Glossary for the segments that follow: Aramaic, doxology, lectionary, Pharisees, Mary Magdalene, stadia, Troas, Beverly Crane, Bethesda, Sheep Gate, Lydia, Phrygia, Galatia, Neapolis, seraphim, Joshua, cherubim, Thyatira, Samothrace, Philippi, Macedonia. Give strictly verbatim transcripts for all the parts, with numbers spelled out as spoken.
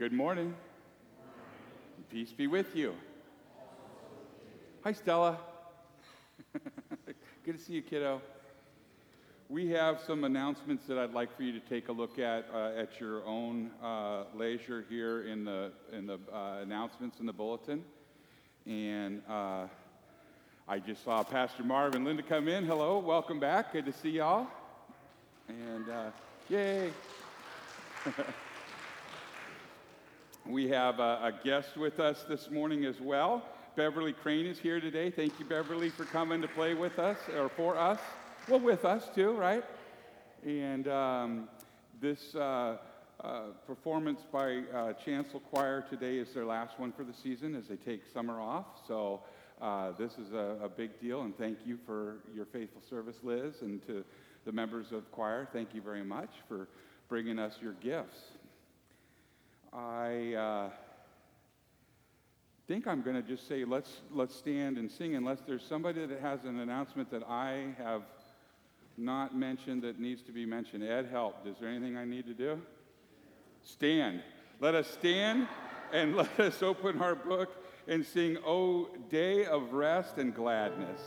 Good morning. Good morning. Peace be with you. Hi, Stella. Good to see you, kiddo. We have some announcements that I'd like for you to take a look at uh, at your own uh, leisure here in the in the uh, announcements in the bulletin. And uh, I just saw Pastor Marv and Linda come in. Hello, welcome back. Good to see y'all. And uh, yay. We have a, a guest with us this morning as well. Beverly Crane is here today. Thank you, Beverly, for coming to play with us, or for us. Well, with us too, right? And um, this uh, uh, performance by uh, Chancel Choir today is their last one for the season as they take summer off. So uh, this is a, a big deal, and thank you for your faithful service, Liz, and to the members of choir. Thank you very much for bringing us your gifts. I uh, think I'm going to just say let's let's stand and sing unless there's somebody that has an announcement that I have not mentioned that needs to be mentioned. Ed helped. Is there anything I need to do? Stand. Let us stand and let us open our book and sing "O Day of Rest and Gladness."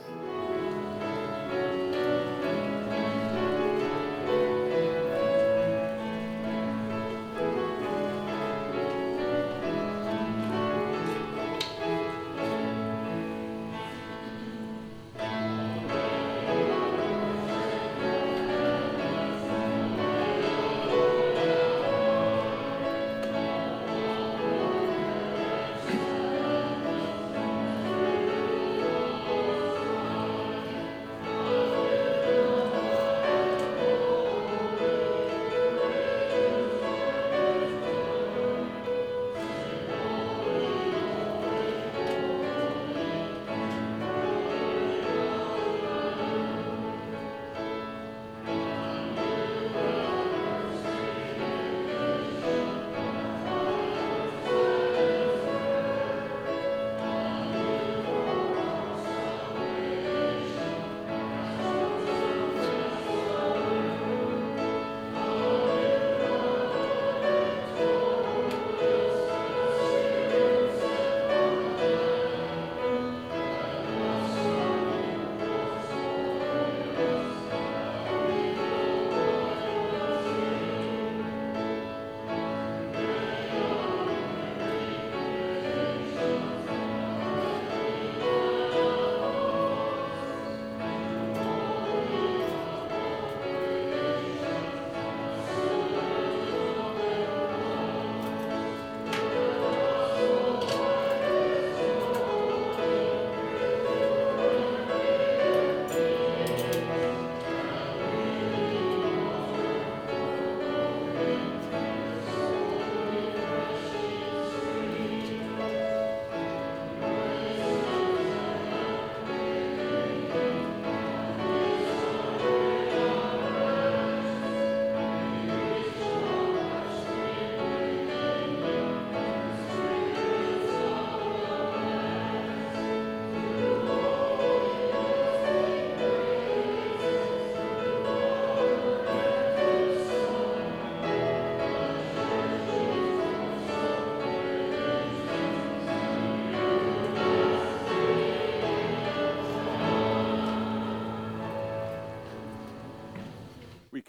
We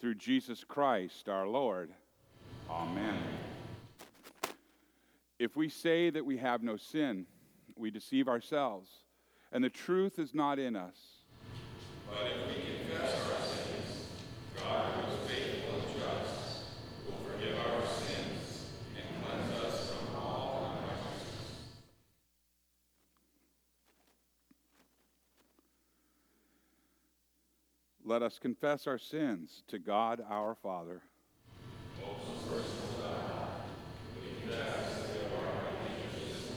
Through Jesus Christ, our Lord. Amen. If we say that we have no sin, we deceive ourselves, and the truth is not in us. But if we confess our sins, God, who is faithful and just, will forgive our sins and cleanse us from all unrighteousness. Let us confess our sins to God our Father. Most merciful God, we confess that we are unrighteous,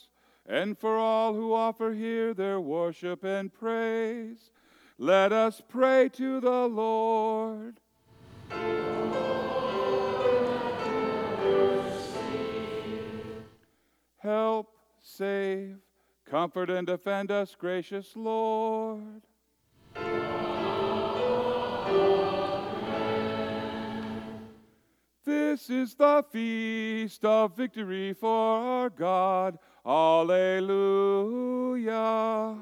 and for all who offer here their worship and praise, let us pray to the Lord. Help, save, comfort, and defend us, gracious Lord. Amen. This is the feast of victory for our God. Alleluia.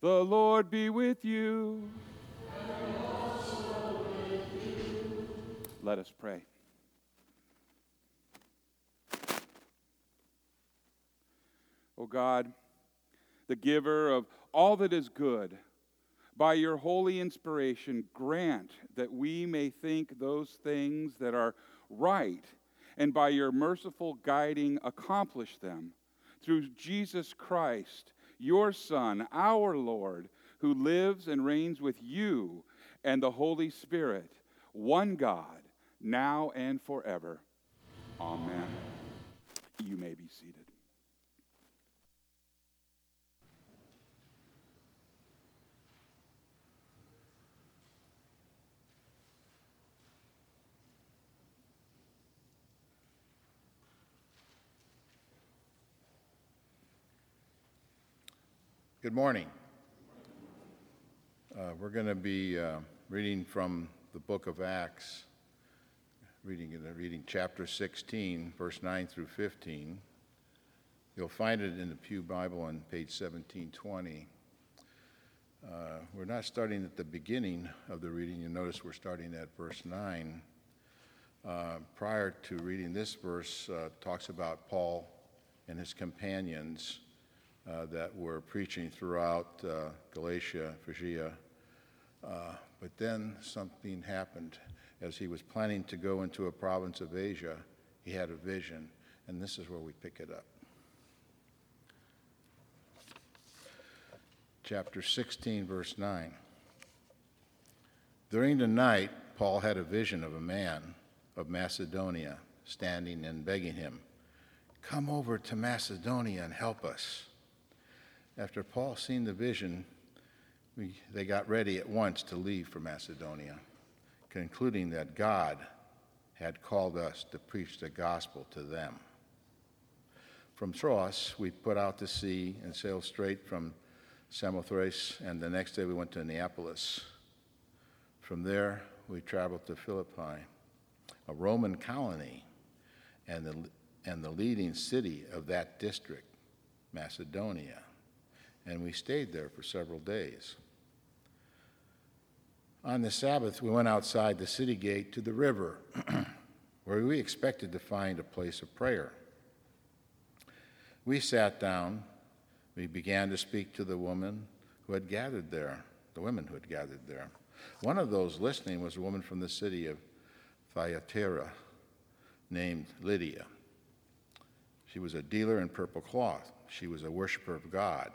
The Lord be with you. And also with you. Let us pray. O God, the giver of all that is good, by your holy inspiration, grant that we may think those things that are right, and by your merciful guiding, accomplish them. Through Jesus Christ, your Son, our Lord, who lives and reigns with you and the Holy Spirit, one God, now and forever. Amen. You may be seated. Good morning. Uh, we're going to be uh, reading from the book of Acts, reading reading chapter sixteen, verse nine through fifteen. You'll find it in the Pew Bible on page seventeen twenty. Uh, we're not starting at the beginning of the reading. You notice we're starting at verse nine. Uh, prior to reading this verse, uh, talks about Paul and his companions Uh, that were preaching throughout uh, Galatia, Phrygia. Uh, but then something happened. As he was planning to go into a province of Asia, he had a vision, and this is where we pick it up. chapter sixteen, verse nine. During the night, Paul had a vision of a man of Macedonia standing and begging him, "Come over to Macedonia and help us." After Paul seen the vision, we, they got ready at once to leave for Macedonia, concluding that God had called us to preach the gospel to them. From Troas, we put out to sea and sailed straight from Samothrace, and the next day we went to Neapolis. From there, we traveled to Philippi, a Roman colony, and the, and the leading city of that district, Macedonia, and we stayed there for several days. On the Sabbath, we went outside the city gate to the river, where we expected to find a place of prayer. We sat down. We began to speak to the woman who had gathered there, the women who had gathered there. One of those listening was a woman from the city of Thyatira named Lydia. She was a dealer in purple cloth. She was a worshiper of God.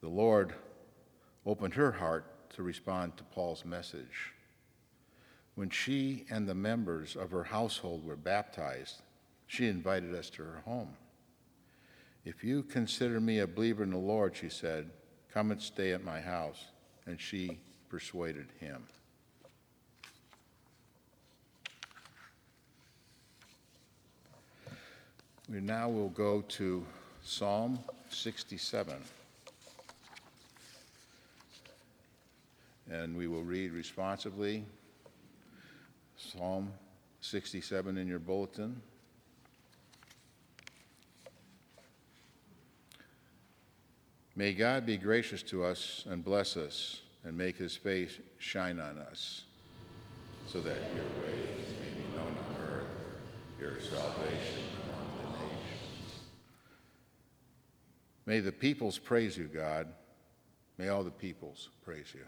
The Lord opened her heart to respond to Paul's message. When she and the members of her household were baptized, she invited us to her home. "If you consider me a believer in the Lord," she said, "come and stay at my house." And she persuaded him. We now will go to Psalm sixty-seven. And we will read responsively Psalm sixty-seven in your bulletin. May God be gracious to us and bless us and make his face shine on us, so that your ways may be known on earth, your salvation among the nations. May the peoples praise you, God. May all the peoples praise you.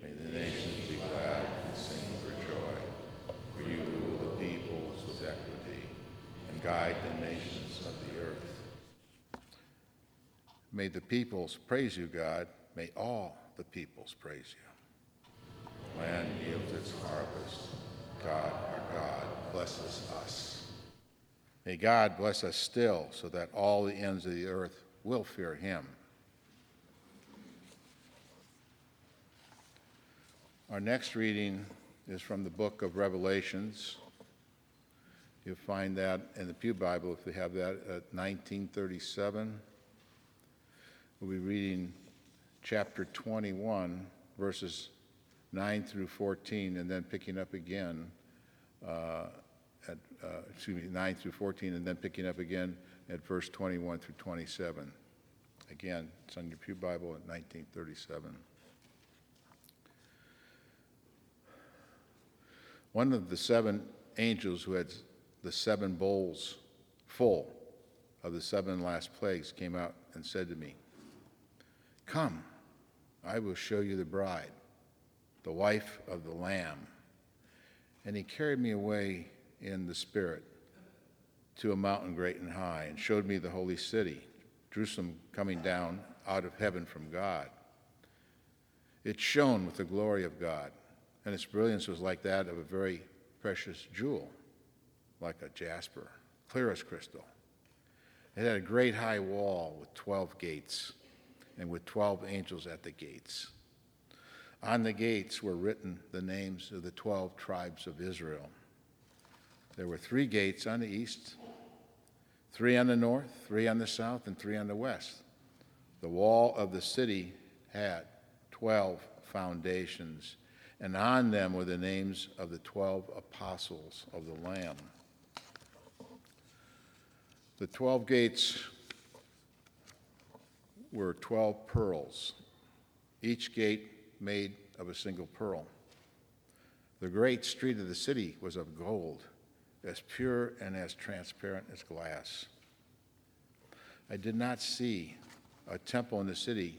May the nations be glad and sing for joy, for you rule the peoples with equity and guide the nations of the earth. May the peoples praise you, God. May all the peoples praise you. The land yields its harvest. God, our God, blesses us. May God bless us still, so that all the ends of the earth will fear him. Our next reading is from the book of Revelations. You'll find that in the Pew Bible, if we have that, at nineteen thirty-seven. We'll be reading chapter twenty-one, verses nine through fourteen, and then picking up again uh, at, uh, excuse me, nine through fourteen, and then picking up again at verse twenty-one through twenty-seven. Again, it's on your Pew Bible at nineteen thirty-seven. One of the seven angels who had the seven bowls full of the seven last plagues came out and said to me, "Come, I will show you the bride, the wife of the Lamb." And he carried me away in the Spirit to a mountain great and high, and showed me the holy city, Jerusalem, coming down out of heaven from God. It shone with the glory of God, and its brilliance was like that of a very precious jewel, like a jasper, clear as crystal. It had a great high wall with twelve gates, and with twelve angels at the gates. On the gates were written the names of the twelve tribes of Israel. There were three gates on the east, three on the north, three on the south, and three on the west. The wall of the city had twelve foundations, and on them were the names of the twelve apostles of the Lamb. The twelve gates were twelve pearls, each gate made of a single pearl. The great street of the city was of gold, as pure and as transparent as glass. I did not see a temple in the city,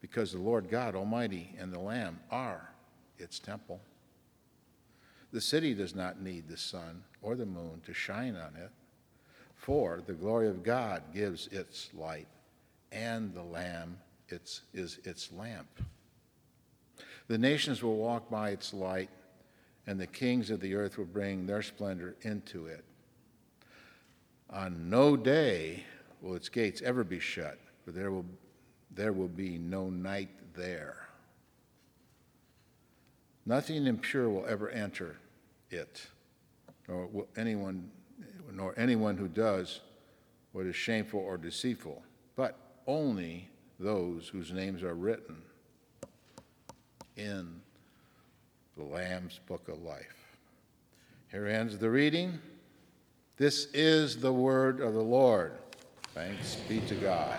because the Lord God Almighty and the Lamb are its temple. The city does not need the sun or the moon to shine on it, for the glory of God gives its light, and the Lamb its, is its lamp. The nations will walk by its light, and the kings of the earth will bring their splendor into it. On no day will its gates ever be shut, for there will, there will be no night there. Nothing impure will ever enter it, nor will anyone, nor anyone who does what is shameful or deceitful, but only those whose names are written in the Lamb's Book of Life. Here ends the reading. This is the word of the Lord. Thanks be to God.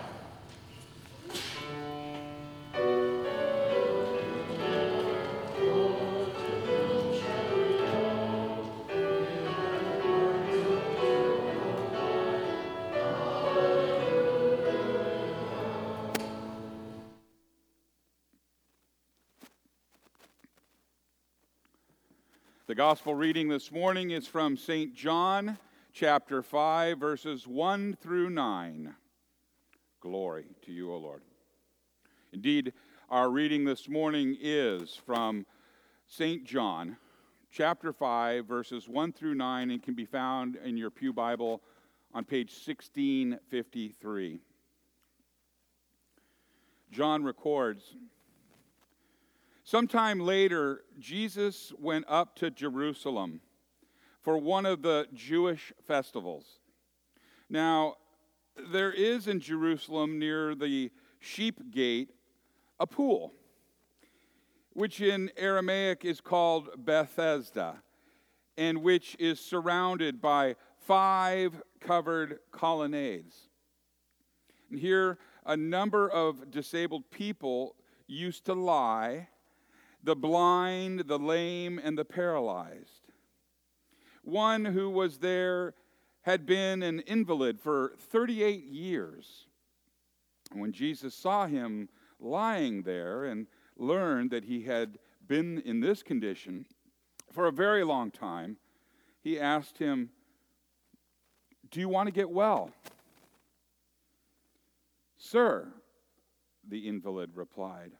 The gospel reading this morning is from Saint John, chapter five, verses one through nine. Glory to you, O Lord. Indeed, our reading this morning is from Saint John, chapter five, verses one through nine, and can be found in your pew Bible on page sixteen fifty-three. John records, sometime later, Jesus went up to Jerusalem for one of the Jewish festivals. Now, there is in Jerusalem near the Sheep Gate a pool, which in Aramaic is called Bethesda, and which is surrounded by five covered colonnades. And here, a number of disabled people used to lie, the blind, the lame, and the paralyzed. One who was there had been an invalid for thirty-eight years. When Jesus saw him lying there and learned that he had been in this condition for a very long time, he asked him, "Do you want to get well?" "Sir," the invalid replied,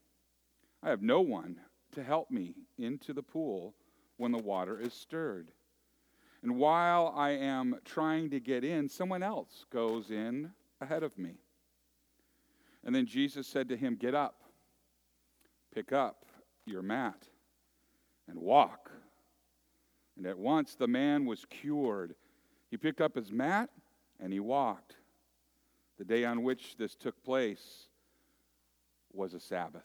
"I have no one to help me into the pool when the water is stirred. And while I am trying to get in, someone else goes in ahead of me." And then Jesus said to him, "Get up, pick up your mat, and walk." And at once the man was cured. He picked up his mat and he walked. The day on which this took place was a Sabbath.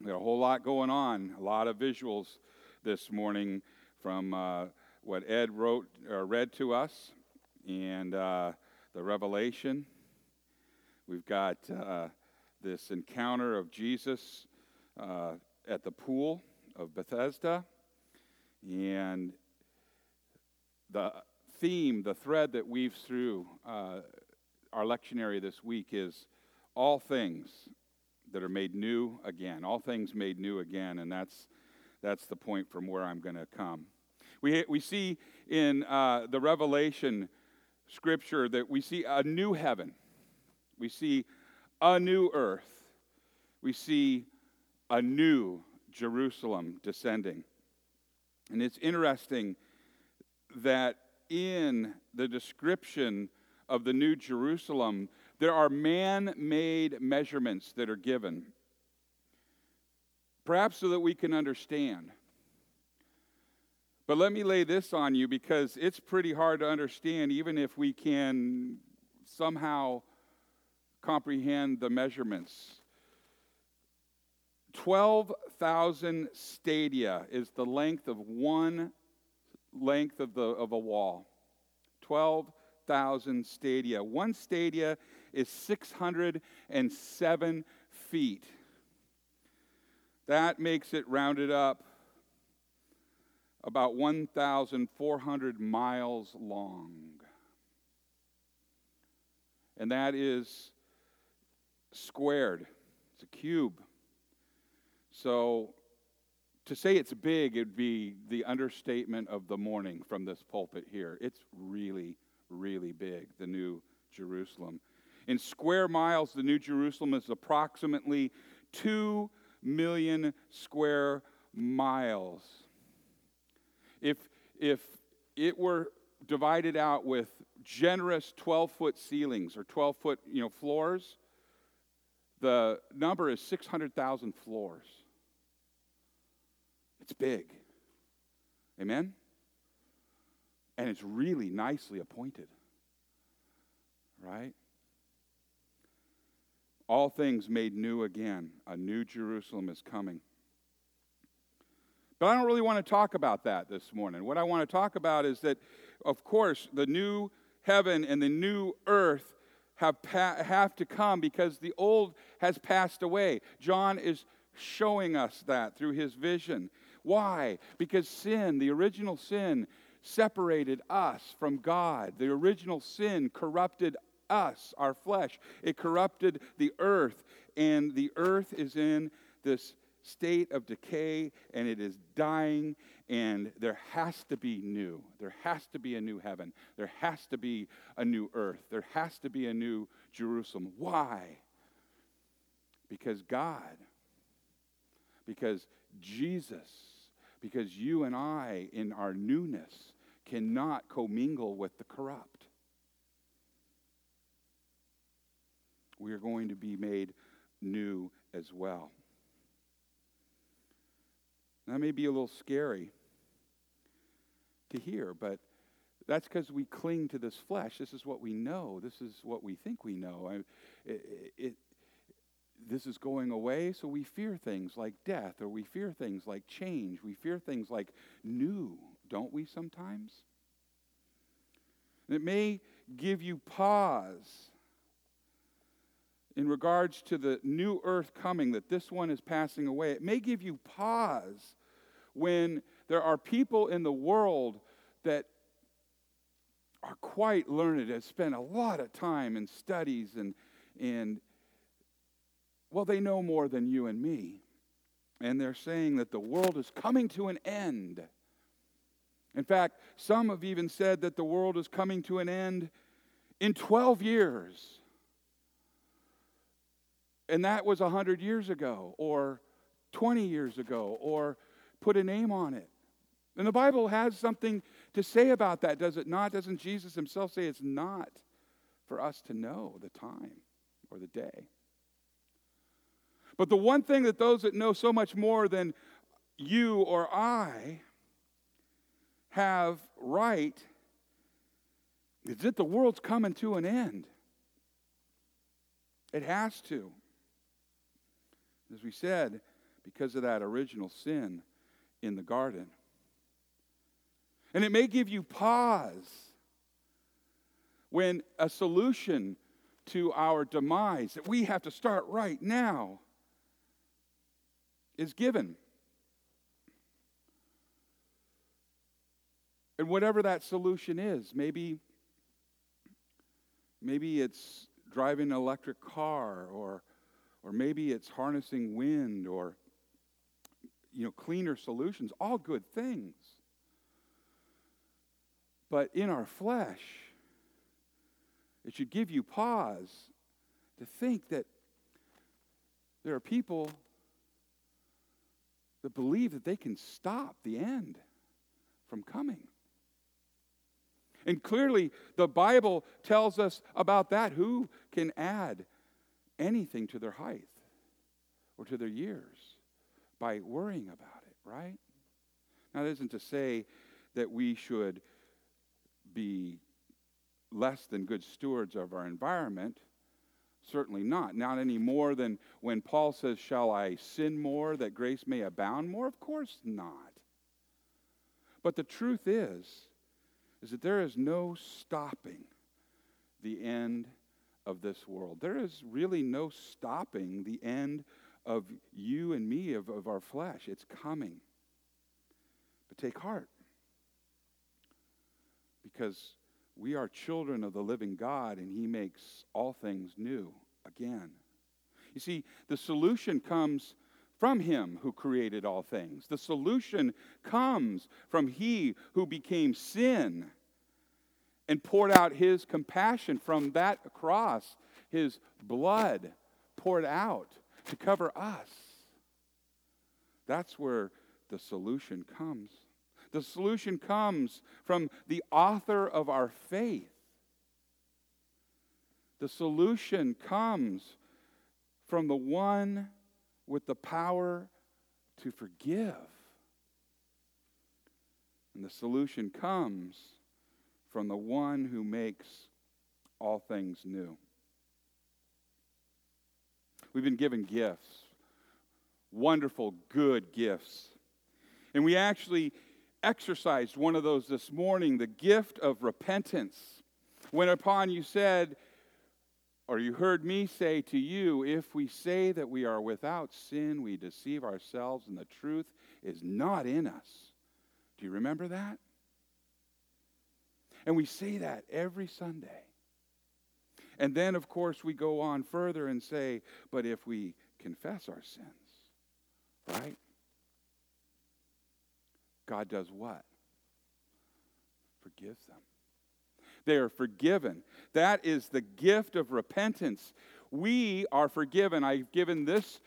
We got a whole lot going on, a lot of visuals this morning from uh, what Ed wrote or read to us, and uh, the Revelation. We've got uh, this encounter of Jesus uh, at the pool of Bethesda, and the theme, the thread that weaves through uh, our lectionary this week is all things that are made new again, all things made new again, and that's that's the point from where I'm going to come. We we see in uh, the Revelation scripture that we see a new heaven, we see a new earth, we see a new Jerusalem descending, and it's interesting that in the description of the new Jerusalem, there are man-made measurements that are given, perhaps so that we can understand. But let me lay this on you, because it's pretty hard to understand, even if we can somehow comprehend the measurements. twelve thousand stadia is the length of one length of, the, of a wall. twelve thousand stadia. One stadia is six hundred seven feet. That makes it rounded up about one thousand four hundred miles long. And that is squared. It's a cube. So to say it's big, it'd be the understatement of the morning from this pulpit here. It's really, really big, the New Jerusalem. In square miles, the New Jerusalem is approximately two million square miles. If, if it were divided out with generous twelve-foot ceilings or twelve-foot, you know, floors, the number is six hundred thousand floors. It's big. Amen? And it's really nicely appointed. Right? All things made new again. A new Jerusalem is coming. But I don't really want to talk about that this morning. What I want to talk about is that, of course, the new heaven and the new earth have pa- have to come because the old has passed away. John is showing us that through his vision. Why? Because sin, the original sin, separated us from God. The original sin corrupted us, our flesh. It corrupted the earth, and the earth is in this state of decay, and it is dying, and there has to be new. There has to be a new heaven. There has to be a new earth. There has to be a new Jerusalem. Why? Because God, because Jesus, because you and I in our newness cannot commingle with the corrupt. We are going to be made new as well. That may be a little scary to hear, but that's because we cling to this flesh. This is what we know. This is what we think we know. I, it, it, this is going away, so we fear things like death, or we fear things like change. We fear things like new, don't we sometimes? And it may give you pause in regards to the new earth coming, that this one is passing away. It may give you pause when there are people in the world that are quite learned, have spent a lot of time in studies, and, and well, they know more than you and me. And they're saying that the world is coming to an end. In fact, some have even said that the world is coming to an end in twelve years. And that was one hundred years ago, or twenty years ago, or put a name on it. And the Bible has something to say about that, does it not? Doesn't Jesus himself say it's not for us to know the time or the day? But the one thing that those that know so much more than you or I have right is that the world's coming to an end. It has to. As we said, because of that original sin in the garden. And it may give you pause when a solution to our demise that we have to start right now is given. And whatever that solution is, maybe, maybe it's driving an electric car, or or maybe it's harnessing wind, or, you know, cleaner solutions, all good things. But in our flesh, it should give you pause to think that there are people that believe that they can stop the end from coming. And clearly, the Bible tells us about that. Who can add anything to their height or to their years by worrying about it, right? Now, that isn't to say that we should be less than good stewards of our environment. Certainly not. Not any more than when Paul says, "Shall I sin more that grace may abound more?" Of course not. But the truth is, is that there is no stopping the end of this world. There is really no stopping the end of you and me, of, of our flesh. It's coming. But take heart, because we are children of the living God, and he makes all things new again. You see, the solution comes from him who created all things. The solution comes from he who became sin and poured out his compassion from that cross, his blood poured out to cover us. That's where the solution comes. The solution comes from the author of our faith. The solution comes from the one with the power to forgive. And the solution comes from the one who makes all things new. We've been given gifts, wonderful, good gifts. And we actually exercised one of those this morning, the gift of repentance. Whereupon you said, or you heard me say to you, if we say that we are without sin, we deceive ourselves and the truth is not in us. Do you remember that? And we say that every Sunday. And then, of course, we go on further and say, but if we confess our sins, right? God does what? Forgives them. They are forgiven. That is the gift of repentance. We are forgiven. I've given this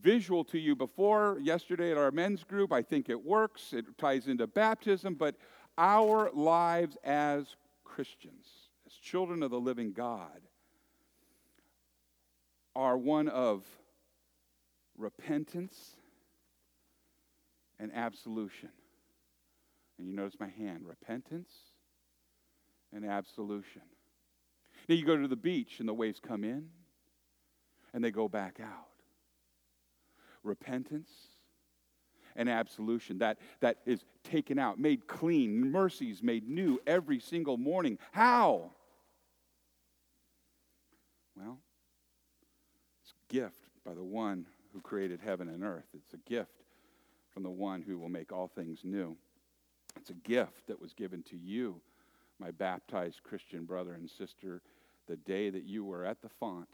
visual to you before yesterday at our men's group. I think it works. It ties into baptism. But our lives as Christians, as children of the living God, are one of repentance and absolution. And you notice my hand, repentance and absolution. Now you go to the beach and the waves come in and they go back out. Repentance and absolution. That, that is taken out, made clean, mercies made new every single morning. How? Well, it's a gift by the one who created heaven and earth. It's a gift from the one who will make all things new. It's a gift that was given to you, my baptized Christian brother and sister, the day that you were at the font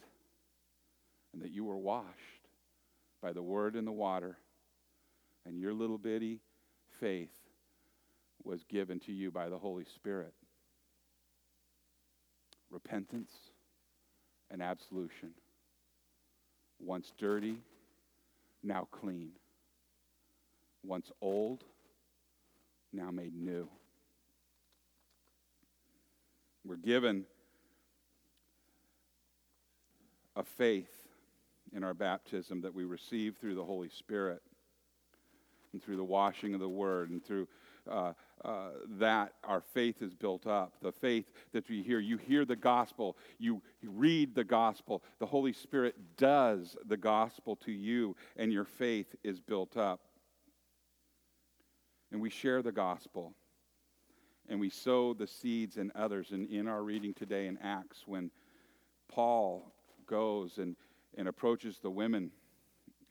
and that you were washed by the word and the water, and your little bitty faith was given to you by the Holy Spirit. Repentance and absolution. Once dirty, now clean. Once old, now made new. We're given a faith in our baptism that we receive through the Holy Spirit and through the washing of the Word, and through uh, uh, that our faith is built up. The faith that we hear, you hear the gospel, you read the gospel, the Holy Spirit does the gospel to you, and your faith is built up. And we share the gospel. And we sow the seeds in others. And in our reading today in Acts, when Paul goes and, and approaches the women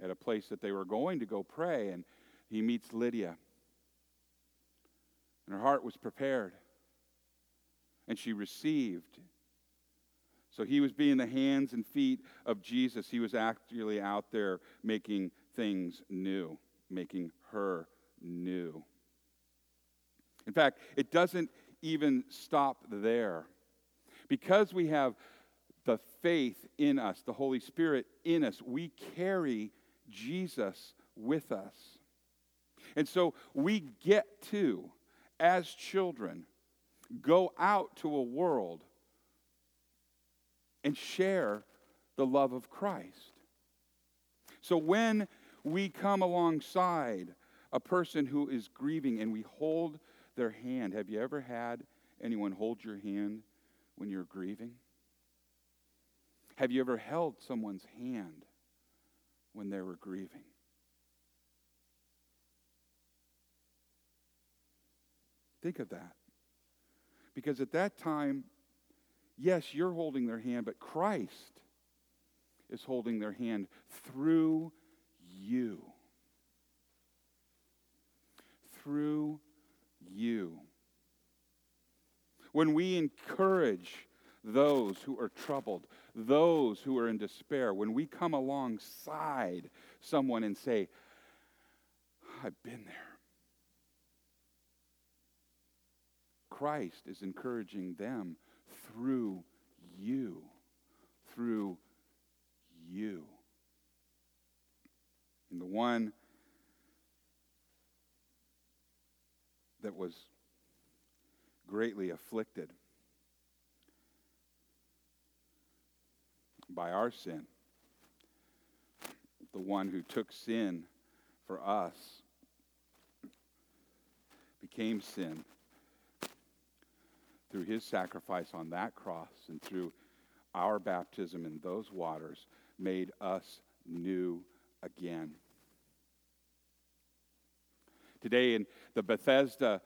at a place that they were going to go pray, and he meets Lydia. And her heart was prepared. And she received. So he was being the hands and feet of Jesus. He was actually out there making things new, making her new. In fact, it doesn't even stop there. Because we have the faith in us, the Holy Spirit in us, we carry Jesus with us. And so we get to, as children, go out to a world and share the love of Christ. So when we come alongside a person who is grieving and we hold their hand. Have you ever had anyone hold your hand when you're grieving? Have you ever held someone's hand when they were grieving? Think of that. Because at that time, yes, you're holding their hand, but Christ is holding their hand through you. Through you. When we encourage those who are troubled, those who are in despair, when we come alongside someone and say, I've been there, Christ is encouraging them through you, through you. And the one that was greatly afflicted by our sin, the one who took sin for us, became sin through his sacrifice on that cross, and through our baptism in those waters, made us new again. Today in the Bethesda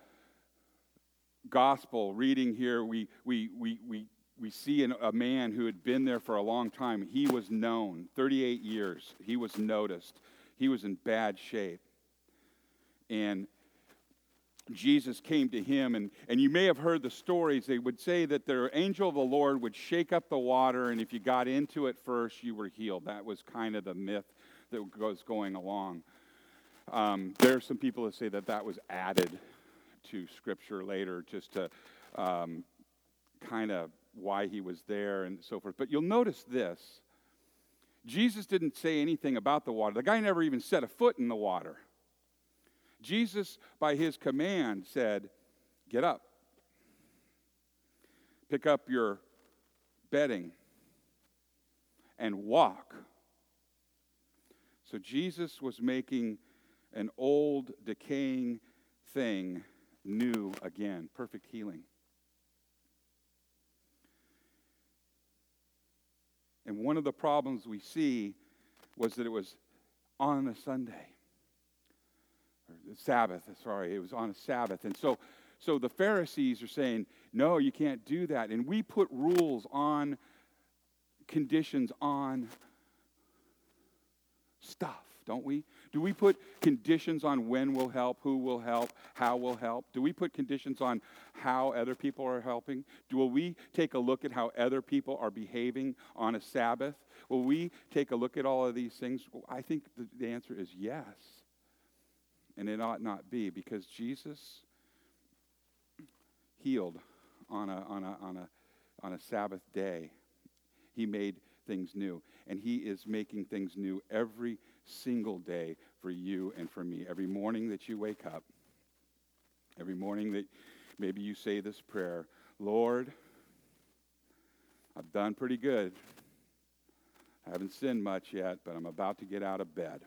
gospel reading here, we we we we we see an, a man who had been there for a long time. He was known, thirty-eight years. He was noticed. He was in bad shape. And Jesus came to him, and, and you may have heard the stories. They would say that the angel of the Lord would shake up the water, and if you got into it first, you were healed. That was kind of the myth that was going along. Um, there are some people that say that that was added to Scripture later, just to um, kind of why he was there and so forth. But you'll notice this. Jesus didn't say anything about the water. The guy never even set a foot in the water. Jesus, by his command, said, get up, pick up your bedding, and walk. So Jesus was making an old, decaying thing new again, perfect healing. And one of the problems we see was that it was on a Sunday. Sabbath, sorry, it was on a Sabbath. And so so the Pharisees are saying, no, you can't do that. And we put rules on, conditions on stuff, don't we? Do we put conditions on when we'll help, who will help, how we'll help? Do we put conditions on how other people are helping? Do, will we take a look at how other people are behaving on a Sabbath? Will we take a look at all of these things? Well, I think the, the answer is yes. And it ought not be, because Jesus healed on a on a on a on a Sabbath day. He made things new, and he is making things new every single day for you and for me. Every morning that you wake up, every morning that maybe you say this prayer, Lord, I've done pretty good. I haven't sinned much yet, but I'm about to get out of bed.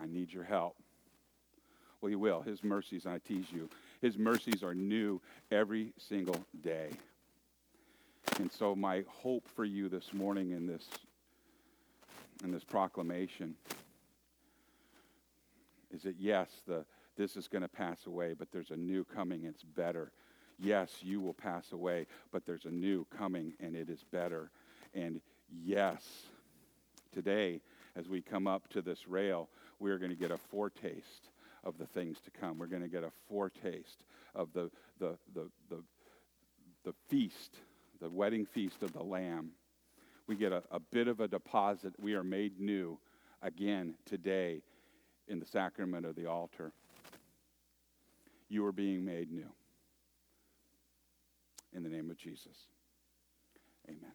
I need your help. Well, he will. His mercies, I tease you, his mercies are new every single day. And so my hope for you this morning in this, in this proclamation is that, yes, the this is going to pass away, but there's a new coming. It's better. Yes, you will pass away, but there's a new coming, and it is better. And yes, today, as we come up to this rail, we're going to get a foretaste of the things to come. We're going to get a foretaste of the the the the, the feast, the wedding feast of the Lamb. We get a, a bit of a deposit. We are made new again today in the sacrament of the altar. You are being made new. In the name of Jesus. Amen.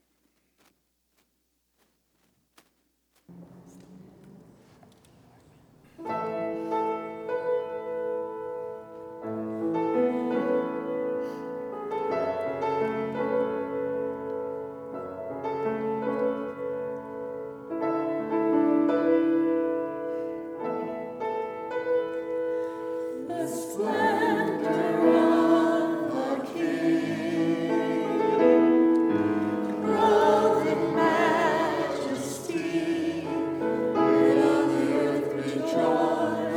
Joy.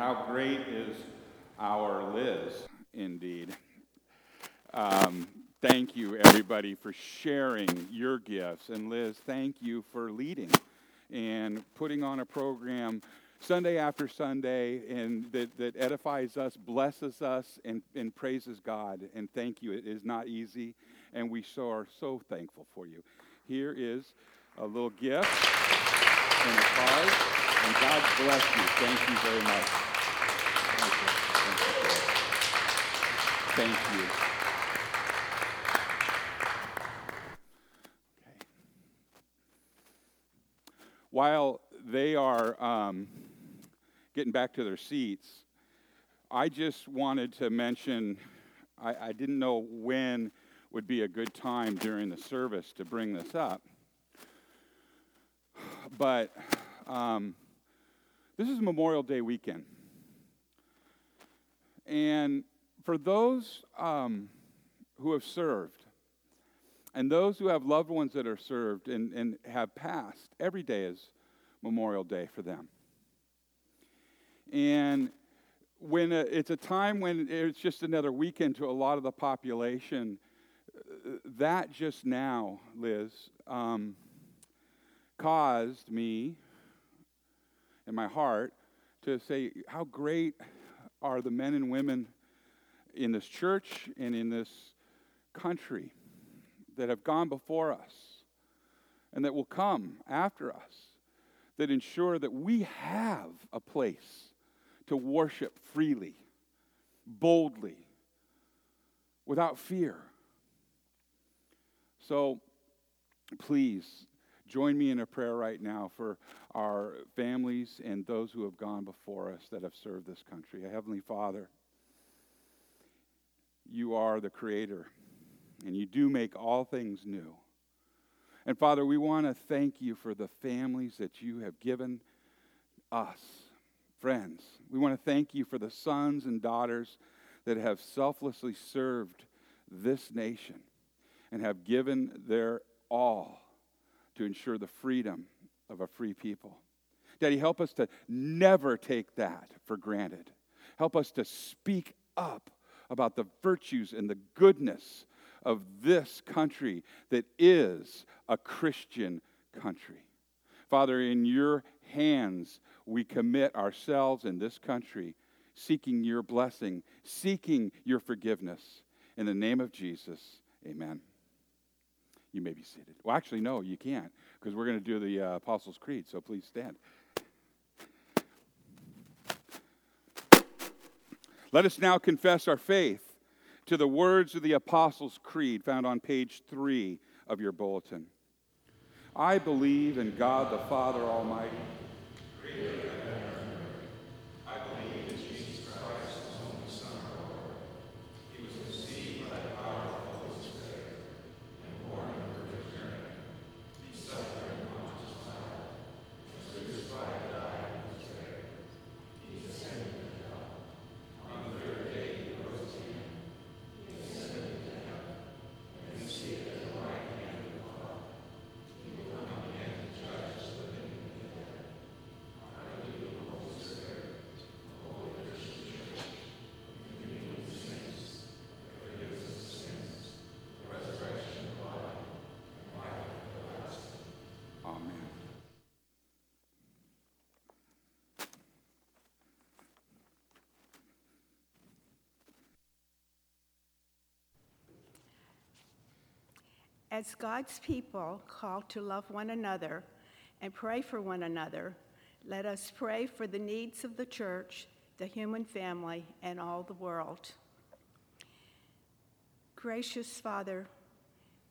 how great is our Liz, indeed. Um, thank you, everybody, for sharing your gifts. And Liz, thank you for leading and putting on a program Sunday after Sunday, and that, that edifies us, blesses us, and, and praises God. And thank you. It is not easy, and we so are so thankful for you. Here is a little gift and a card, and God bless you. Thank you very much. Thank you. Thank you. Okay. While they are um, getting back to their seats, I just wanted to mention, I, I didn't know when would be a good time during the service to bring this up, but um, this is Memorial Day weekend. And for those um, who have served, and those who have loved ones that are served and, and have passed, every day is Memorial Day for them. And when a, it's a time when it's just another weekend to a lot of the population, that just now, Liz, um, caused me in my heart to say how great are the men and women in this church and in this country that have gone before us and that will come after us, that ensure that we have a place to worship freely, boldly, without fear. So please join me in a prayer right now for our families and those who have gone before us that have served this country. Heavenly Father, you are the Creator, and you do make all things new. And Father, we want to thank you for the families that you have given us, friends. We want to thank you for the sons and daughters that have selflessly served this nation and have given their all to ensure the freedom of a free people. Daddy, help us to never take that for granted. Help us to speak up about the virtues and the goodness of this country that is a Christian country. Father, in your hands, we commit ourselves in this country, seeking your blessing, seeking your forgiveness. In the name of Jesus, amen. You may be seated. Well, actually, no, you can't, because we're going to do the uh, Apostles' Creed, so please stand. Let us now confess our faith to the words of the Apostles' Creed found on page three of your bulletin. I believe in God the Father Almighty. I believe in Jesus Christ, his only Son, our Lord. He was conceived by the power of the Holy Spirit and born of the Virgin Mary. He suffered and was crucified, was crucified, died, and was buried. He descended to hell. On the third day, as God's people called to love one another and pray for one another, let us pray for the needs of the church, the human family, and all the world. Gracious Father,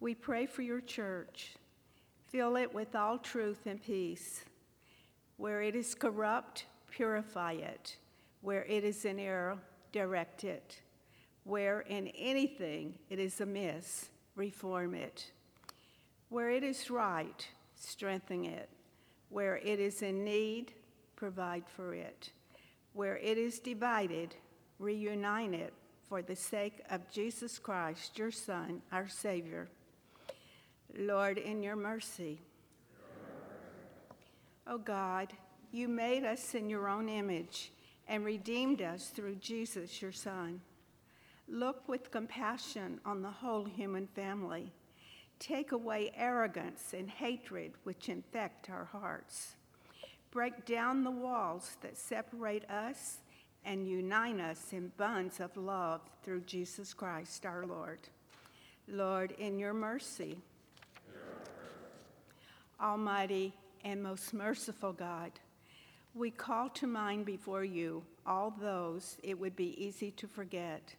we pray for your church. Fill it with all truth and peace. Where it is corrupt, purify it. Where it is in error, direct it. Where in anything it is amiss, reform it. Where it is right, strengthen it. Where it is in need, provide for it. Where it is divided, reunite it for the sake of Jesus Christ, your Son, our Savior. Lord, in your mercy. O God, you made us in your own image, and redeemed us through Jesus, your Son. Look with compassion on the whole human family. Take away arrogance and hatred which infect our hearts. Break down the walls that separate us and unite us in bonds of love through Jesus Christ, our Lord. Lord, in your mercy, Almighty and most merciful God, we call to mind before you all those it would be easy to forget: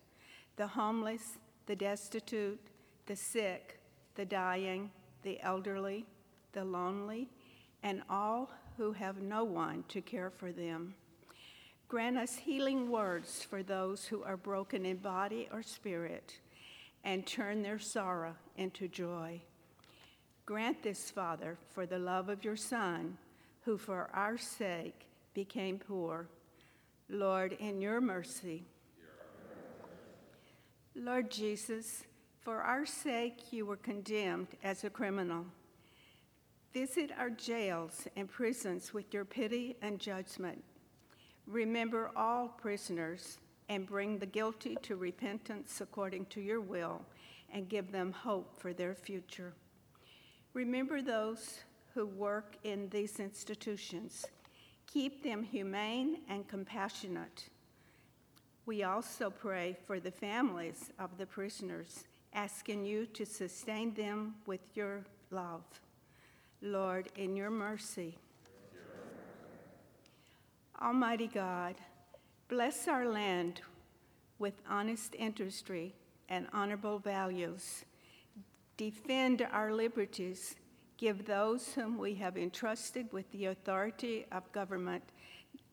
the homeless, the destitute, the sick, the dying, the elderly, the lonely, and all who have no one to care for them. Grant us healing words for those who are broken in body or spirit, and turn their sorrow into joy. Grant this, Father, for the love of your Son, who for our sake became poor. Lord, in your mercy. Lord Jesus, for our sake you were condemned as a criminal. Visit our jails and prisons with your pity and judgment. Remember all prisoners and bring the guilty to repentance according to your will, and give them hope for their future. Remember those who work in these institutions. Keep them humane and compassionate. We also pray for the families of the prisoners, asking you to sustain them with your love. Lord, in your mercy. Almighty God, bless our land with honest industry and honorable values. Defend our liberties. Give those whom we have entrusted with the authority of government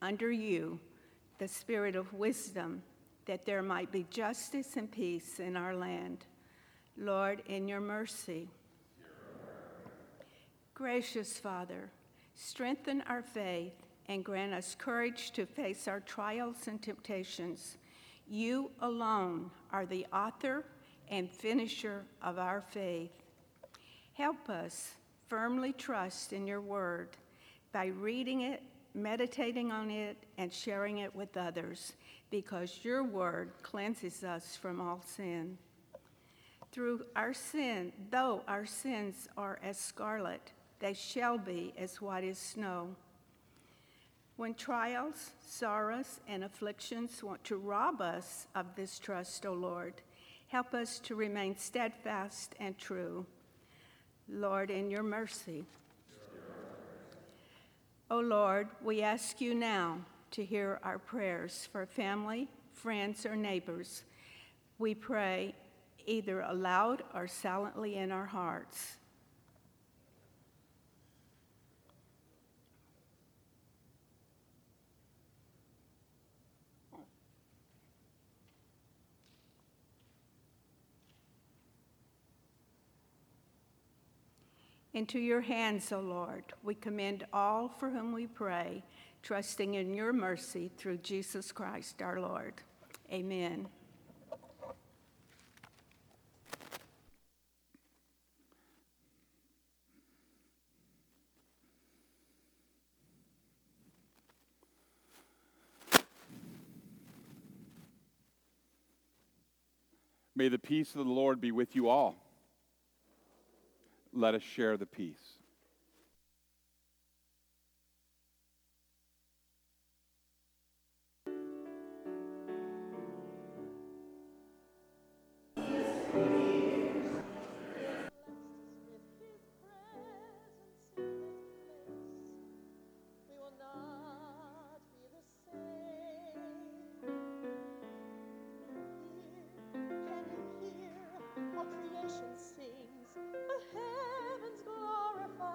under you the spirit of wisdom, that there might be justice and peace in our land. Lord, in your mercy. Gracious Father, strengthen our faith and grant us courage to face our trials and temptations. You alone are the author and finisher of our faith. Help us firmly trust in your word by reading it, meditating on it, and sharing it with others, because your word cleanses us from all sin. Through our sin, though our sins are as scarlet, they shall be as white as snow. When trials, sorrows, and afflictions want to rob us of this trust, O Lord, help us to remain steadfast and true. Lord, in your mercy. O Lord, we ask you now to hear our prayers for family, friends, or neighbors. We pray either aloud or silently in our hearts. Into your hands, O Lord, we commend all for whom we pray, trusting in your mercy through Jesus Christ, our Lord. Amen. May the peace of the Lord be with you all. Let us share the peace. Creation sings, the heavens glorify.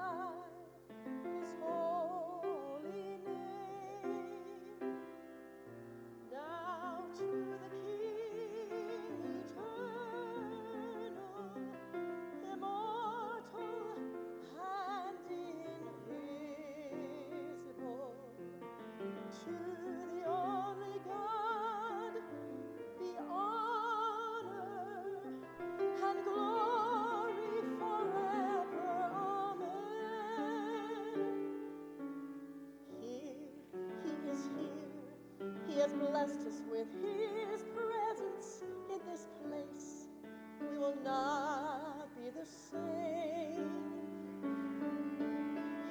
has blessed us with his presence in this place, we will not be the same.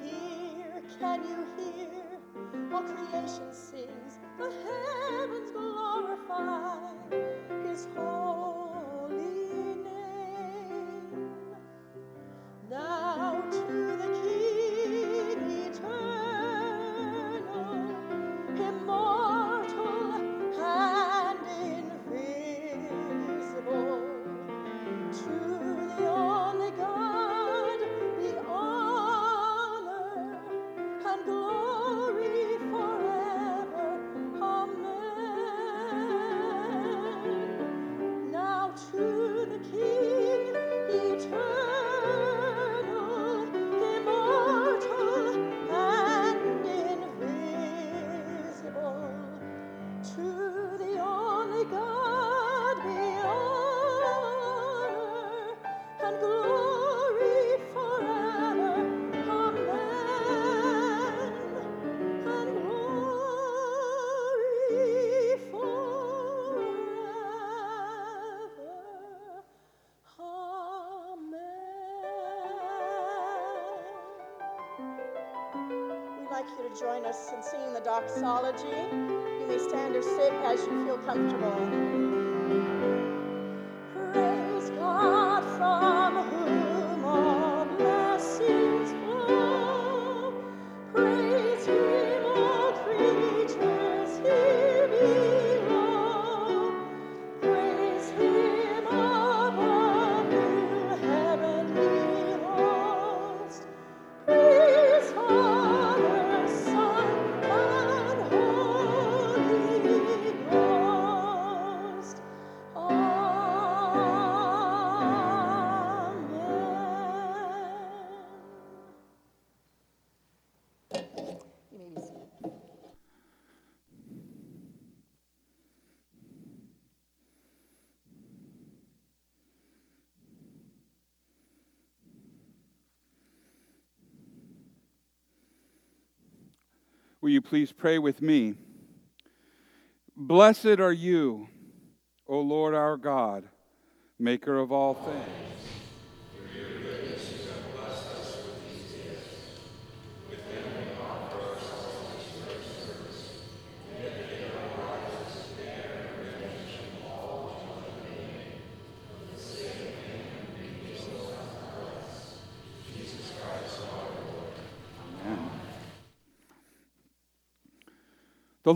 Here, can you hear? All creation sings, the heavens glorify his holy name. Now to the King eternal, immortal and invisible, to the only God be honor and glory. You to join us in singing the doxology. You may stand or sit as you feel comfortable. Will you please pray with me? Blessed are you, O Lord our God, maker of all things. The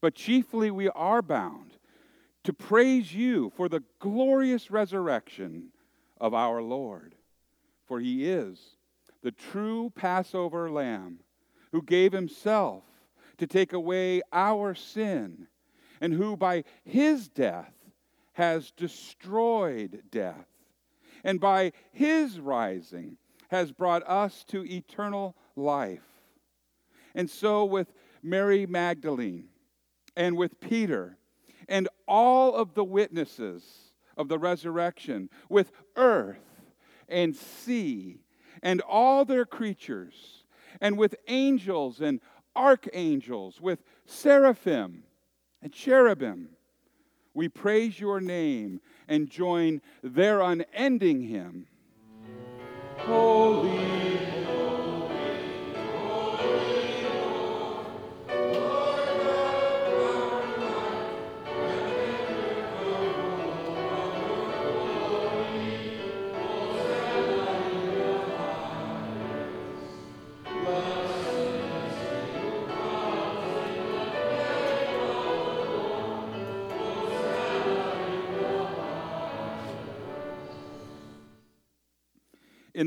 But chiefly we are bound to praise you for the glorious resurrection of our Lord. For he is the true Passover Lamb who gave himself to take away our sin, and who by his death has destroyed death, and by his rising has brought us to eternal life. And so with Mary Magdalene, and with Peter, and all of the witnesses of the resurrection, with earth and sea, and all their creatures, and with angels and archangels, with seraphim and cherubim, we praise your name and join their unending hymn. Holy. In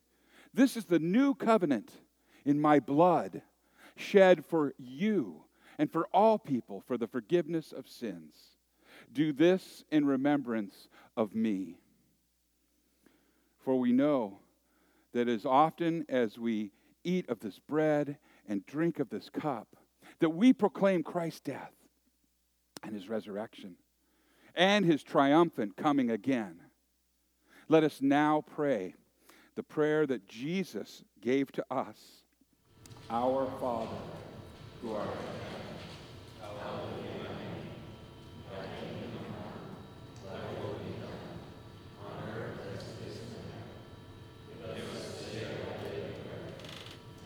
This is the new covenant in my blood, shed for you and for all people for the forgiveness of sins. Do this in remembrance of me." For we know that as often as we eat of this bread and drink of this cup, that we proclaim Christ's death and his resurrection and his triumphant coming again. Let us now pray the prayer that Jesus gave to us. Our Father, who art in heaven, hallowed be thy name. Thy kingdom come, thy will be done, on earth as it is in heaven. Give us today our daily bread,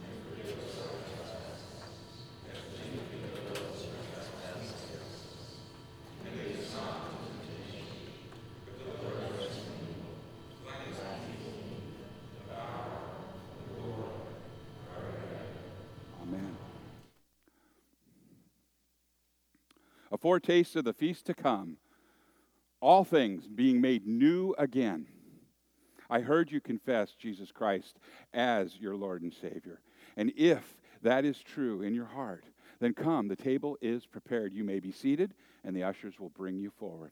and forgive us our trespasses, as we forgive those who trespass against us. And lead us not into temptation, but deliver us from evil. Cleanse our people, the power, the glory, our God. Amen. A foretaste of the feast to come, all things being made new again. I heard you confess Jesus Christ as your Lord and Savior. And if that is true in your heart, then come, the table is prepared. You may be seated, and the ushers will bring you forward.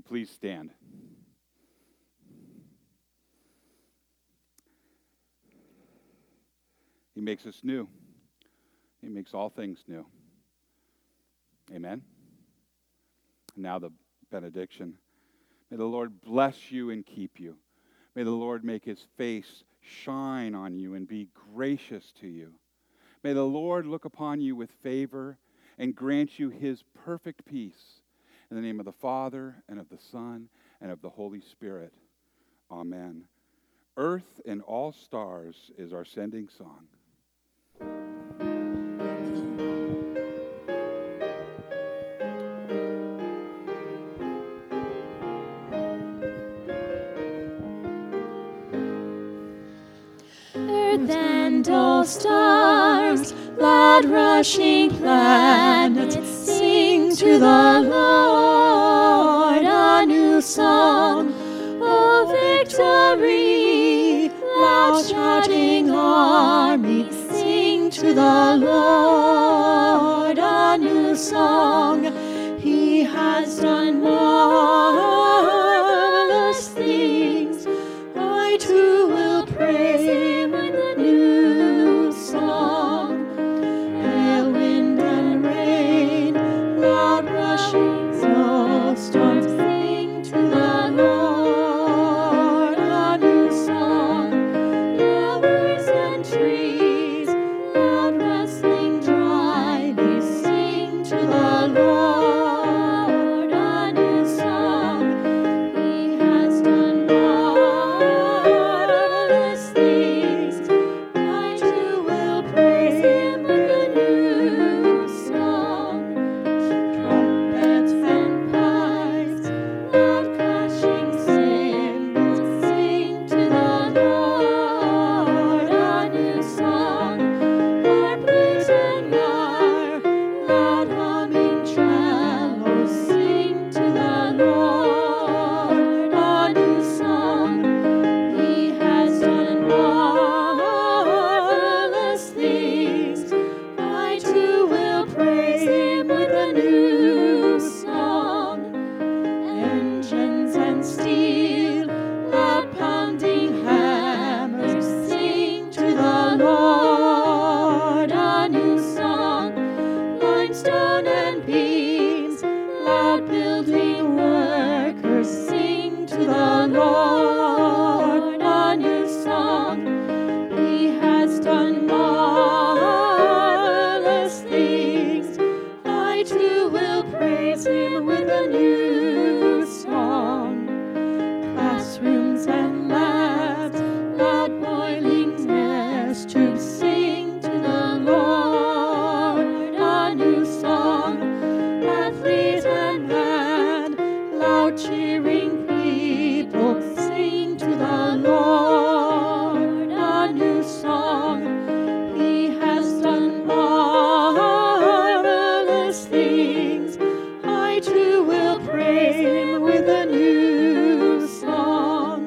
you please stand? He makes us new. He makes all things new. Amen. Now the benediction. May the Lord bless you and keep you. May the Lord make his face shine on you and be gracious to you. May the Lord look upon you with favor and grant you his perfect peace. In the name of the Father, and of the Son, and of the Holy Spirit. Amen. Earth and All Stars is our sending song. Earth and all stars, blood-rushing planets, sing to the Lord a new song. O victory, loud shouting army, sing to the Lord a new song. He has done marvelous things. I too will praise him with a new song. Hail, wind and rain, loud rushing snowstorms, sing to the Lord a new song. Flowers and trees, loud rustling dry leaves, sing to the Lord a new song. He has done marvelous things. I too will praise him with a new song. Trumpets and pipes, loud clashing cymbals, sing to the Lord a new song. Harps and lyre, loud humming cellos, sing to the Lord a new song. He has done marvelous things. I too will praise him with a new song. Engines and steel, loud pounding hammers, sing to the Lord a new song. Limestone and beams, loud building workers, sing to the Lord a new song. He has done marvelous things. I too will praise him with a new song. Classrooms and labs, loud boiling test tubes, sing to the Lord a new song. Athlete and lad, loud cheering people, sing to the Lord a new song. He has done marvelous things. I too will praise him with a new song.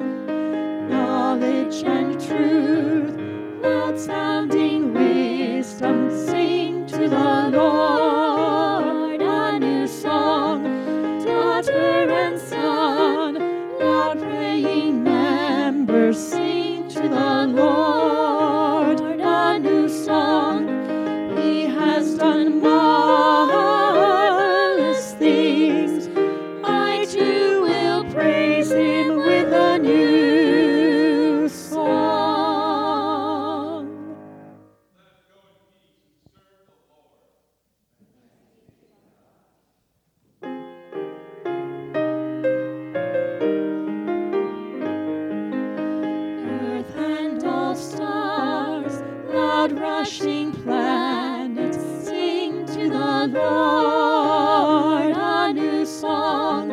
Knowledge and truth, loud sounding wisdom, sing to the Lord a new song. Daughter and son, loud praying members, sing to the Lord a new song. He has done marvelous things. I too will praise him with a new song. Earth and all stars, loud rushing planets, sing to the Lord a new song.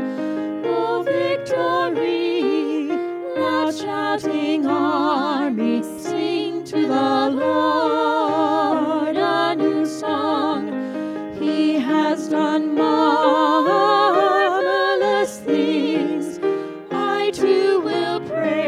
O victory, loud shouting army, sing to the Lord a new song. He has done marvelous things. I too will praise